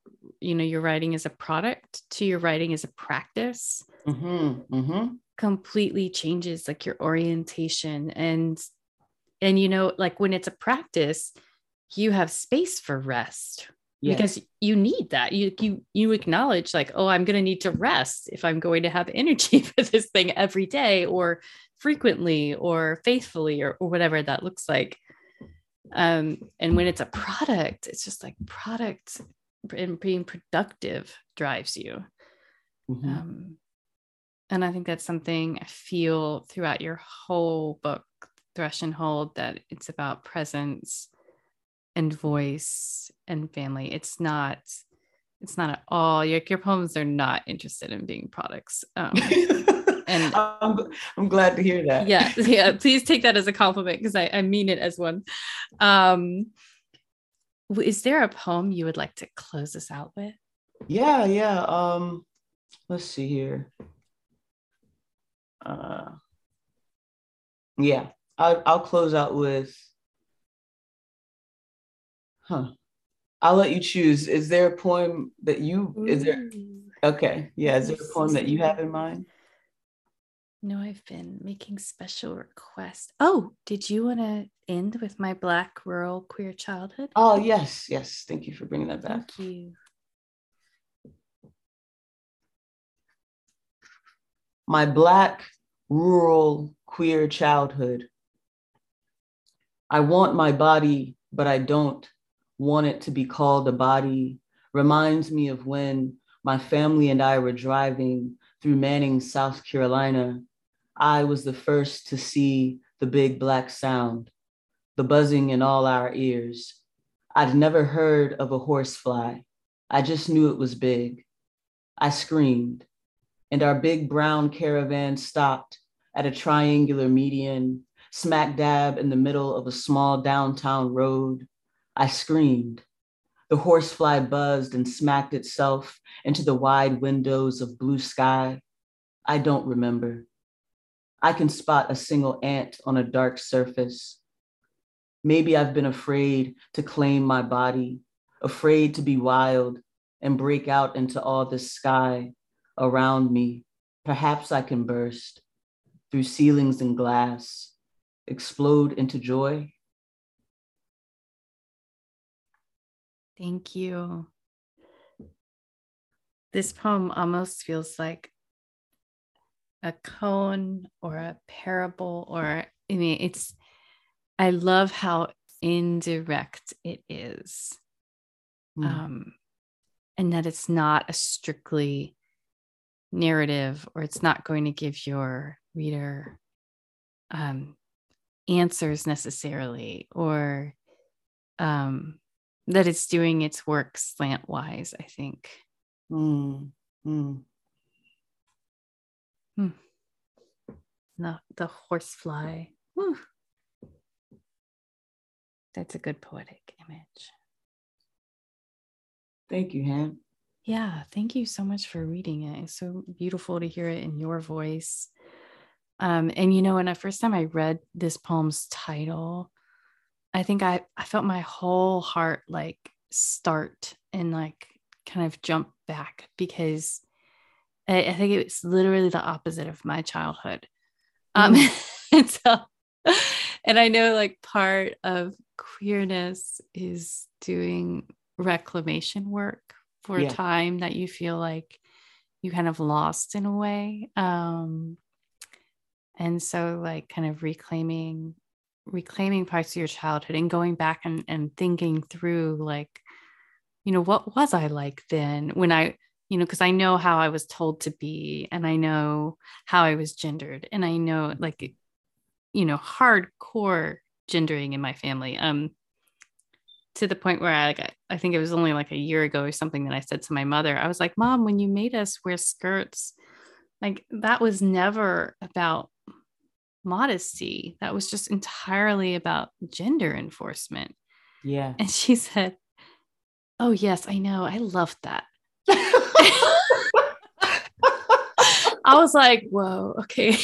you know, your writing is a product to your writing is a practice. Mm-hmm. Mm-hmm. Completely changes like your orientation and and you know, like when it's a practice, you have space for rest. Yes. Because you need that. You you you acknowledge like, oh, I'm gonna need to rest if I'm going to have energy for this thing every day or frequently or faithfully or, or whatever that looks like. Um, and when it's a product, it's just like product and being productive drives you. Mm-hmm. Um, and I think that's something I feel throughout your whole book, Thresh and Hold, that it's about presence and voice and family. It's not, it's not at all, your, your poems are not interested in being products. Um, and I'm, I'm glad to hear that. Yeah. Yeah. Please take that as a compliment, because I, I mean it as one. Um, is there a poem you would like to close us out with? Yeah. Yeah. Um, let's see here. Uh, yeah, I'll, I'll close out with, huh. I'll let you choose. Is there a poem that you, is there, okay. Yeah, is there a poem that you have in mind? No, I've been making special requests. Oh, did you want to end with my Black rural queer childhood? Oh, yes, yes. Thank you for bringing that back. Thank you. My Black rural queer childhood. I want my body, but I don't want it to be called a body. Reminds me of when my family and I were driving through Manning, South Carolina. I was the first to see the big Black sound, the buzzing in all our ears. I'd never heard of a horsefly. I just knew it was big. I screamed, and our big brown caravan stopped at a triangular median, smack dab in the middle of a small downtown road. I screamed. The horsefly buzzed and smacked itself into the wide windows of blue sky. I don't remember. I can spot a single ant on a dark surface. Maybe I've been afraid to claim my body, afraid to be wild and break out into all this sky around me. Perhaps I can burst through ceilings and glass, explode into joy. Thank you. This poem almost feels like a cone or a parable, or I mean, it's, I love how indirect it is. Mm. Um, and that it's not a strictly narrative, or it's not going to give your reader um, answers necessarily, or um, that it's doing its work slantwise, I think. Mm, mm. Hmm. The, the horsefly. Whew. That's a good poetic image. Thank you, Han. Yeah, thank you so much for reading it. It's so beautiful to hear it in your voice. Um, and you know, when the first time I read this poem's title, I think I, I felt my whole heart like start and like kind of jump back, because I, I think it was literally the opposite of my childhood. Um, mm-hmm. and so, and I know like part of queerness is doing reclamation work for yeah. time that you feel like you kind of lost in a way. Um, and so like kind of reclaiming reclaiming parts of your childhood and going back and, and thinking through like, you know, what was I like then when I, you know, because I know how I was told to be, and I know how I was gendered, and I know like, you know, hardcore gendering in my family, um, to the point where I, like, I think it was only like a year ago or something that I said to my mother, I was like, Mom, when you made us wear skirts, like that was never about modesty. That was just entirely about gender enforcement. Yeah. And she said, oh yes, I know. I loved that. I was like, whoa, okay.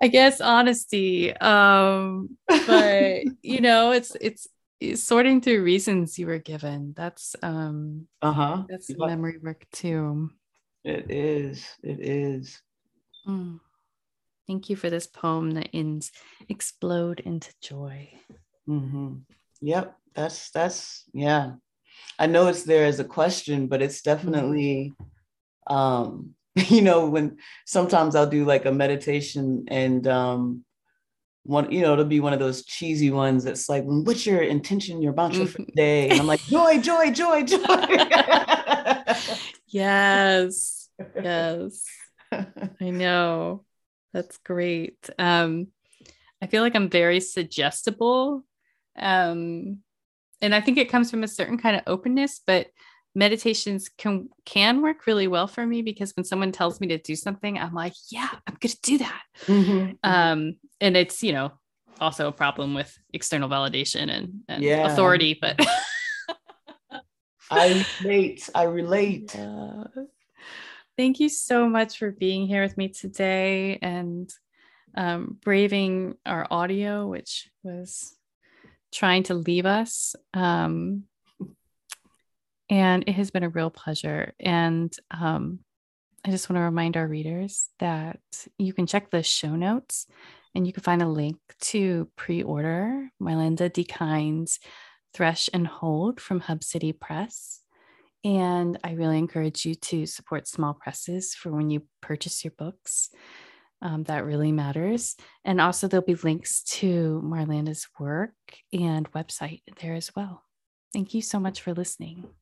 I guess honesty. Um, but you know, it's, it's it's sorting through reasons you were given. That's um uh-huh. That's yeah. memory work too. It is, it is. Mm. Thank you for this poem that ends explode into joy. Mm-hmm. Yep. That's, that's, yeah. I know it's there as a question, but it's definitely, mm-hmm. um, you know, when sometimes I'll do like a meditation and um, one, you know, it'll be one of those cheesy ones that's like, what's your intention, your mantra for today? And I'm like, joy, joy, joy, joy. Yes. Yes. I know. That's great. Um, I feel like I'm very suggestible. Um, and I think it comes from a certain kind of openness, but meditations can, can work really well for me, because when someone tells me to do something, I'm like, yeah, I'm going to do that. Mm-hmm. Um, and it's, you know, also a problem with external validation and, and yeah. authority, but I relate, I relate. Yeah. Thank you so much for being here with me today and um, braving our audio, which was trying to leave us. Um, and it has been a real pleasure. And um, I just want to remind our readers that you can check the show notes and you can find a link to pre-order Marlanda DeKine's Thresh and Hold from Hub City Press. And I really encourage you to support small presses for when you purchase your books. Um, that really matters. And also there'll be links to Marlanda's work and website there as well. Thank you so much for listening.